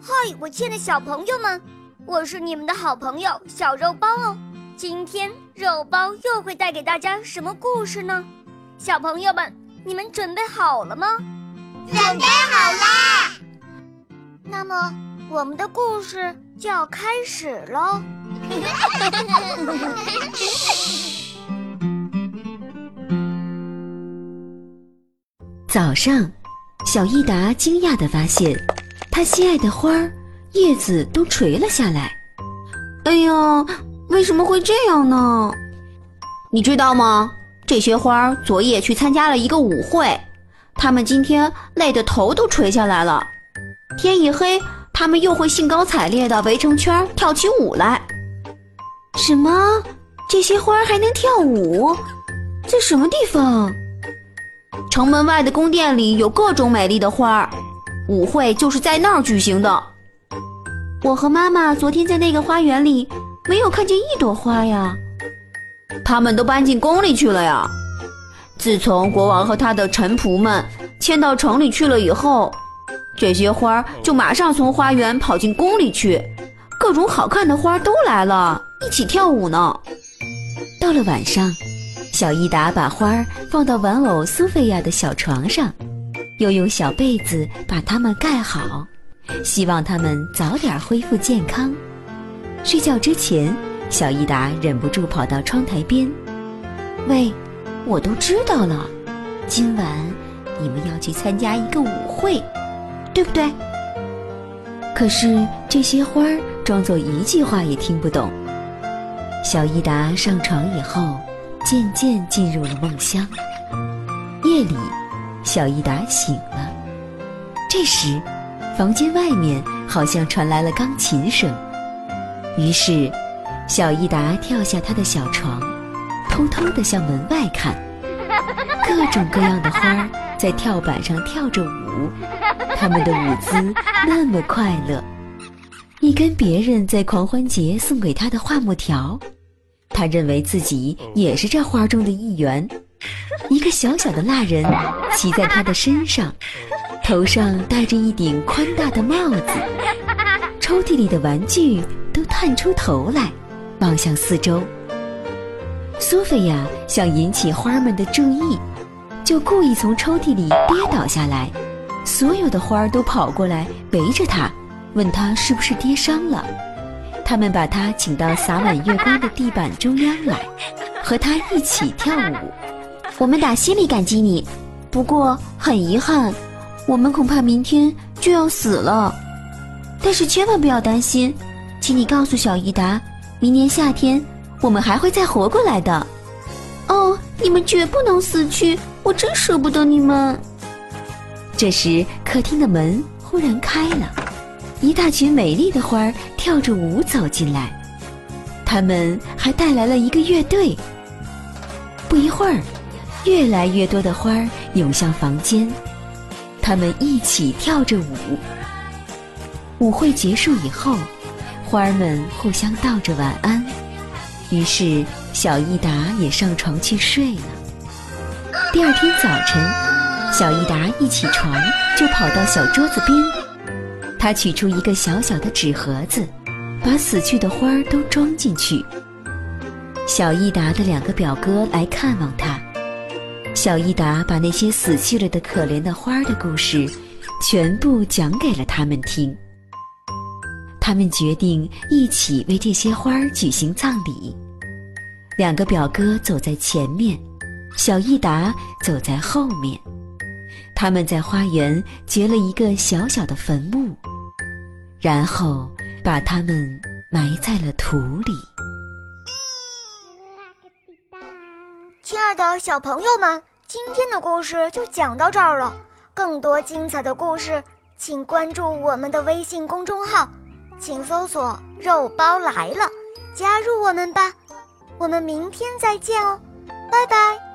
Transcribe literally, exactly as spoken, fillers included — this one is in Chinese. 嗨，我亲爱的小朋友们，我是你们的好朋友小肉包哦。今天肉包又会带给大家什么故事呢？小朋友们，你们准备好了吗？准备好啦！那么我们的故事就要开始喽。早上，小益达惊讶地发现，他心爱的花儿叶子都垂了下来。哎呀，为什么会这样呢？你知道吗？这些花儿昨夜去参加了一个舞会，他们今天累得头都垂下来了。天一黑，他们又会兴高采烈地围成圈跳起舞来。什么？这些花儿还能跳舞？在什么地方？城门外的宫殿里有各种美丽的花儿，舞会就是在那儿举行的。我和妈妈昨天在那个花园里没有看见一朵花呀。他们都搬进宫里去了呀。自从国王和他的臣仆们迁到城里去了以后，这些花就马上从花园跑进宫里去，各种好看的花都来了，一起跳舞呢。到了晚上，小益达把花放到玩偶苏菲亚的小床上，又用小被子把它们盖好，希望它们早点恢复健康。睡觉之前，小益达忍不住跑到窗台边，喂，我都知道了，今晚你们要去参加一个舞会，对不对？可是这些花儿装作一句话也听不懂。小益达上床以后，渐渐进入了梦乡。夜里，小益达醒了。这时，房间外面好像传来了钢琴声，于是小益达跳下他的小床，偷偷地向门外看，各种各样的花在跳板上跳着舞，他们的舞姿那么快乐。一根别人在狂欢节送给他的画木条，他认为自己也是这花中的一员。一个小小的蜡人骑在他的身上，头上戴着一顶宽大的帽子，抽屉里的玩具都探出头来望向四周。苏菲亚想引起花们的注意，就故意从抽屉里跌倒下来，所有的花都跑过来围着她，问她是不是跌伤了。他们把她请到洒满月光的地板中央来，和她一起跳舞。我们打心里感激你，不过很遗憾，我们恐怕明天就要死了。但是千万不要担心，请你告诉小益达，明年夏天我们还会再活过来的。哦，你们绝不能死去，我真舍不得你们。这时，客厅的门忽然开了，一大群美丽的花跳着舞走进来，他们还带来了一个乐队。不一会儿，越来越多的花涌向房间，他们一起跳着舞。舞会结束以后，花儿们互相道着晚安，于是小益达也上床去睡了。第二天早晨，小益达一起床就跑到小桌子边，他取出一个小小的纸盒子，把死去的花儿都装进去。小益达的两个表哥来看望他，小益达把那些死去了的可怜的花儿的故事全部讲给了他们听。他们决定一起为这些花儿举行葬礼。两个表哥走在前面，小益达走在后面。他们在花园掘了一个小小的坟墓，然后把它们埋在了土里。亲爱的小朋友们，今天的故事就讲到这儿了。更多精彩的故事，请关注我们的微信公众号，请搜索肉包来了，加入我们吧，我们明天再见哦，拜拜。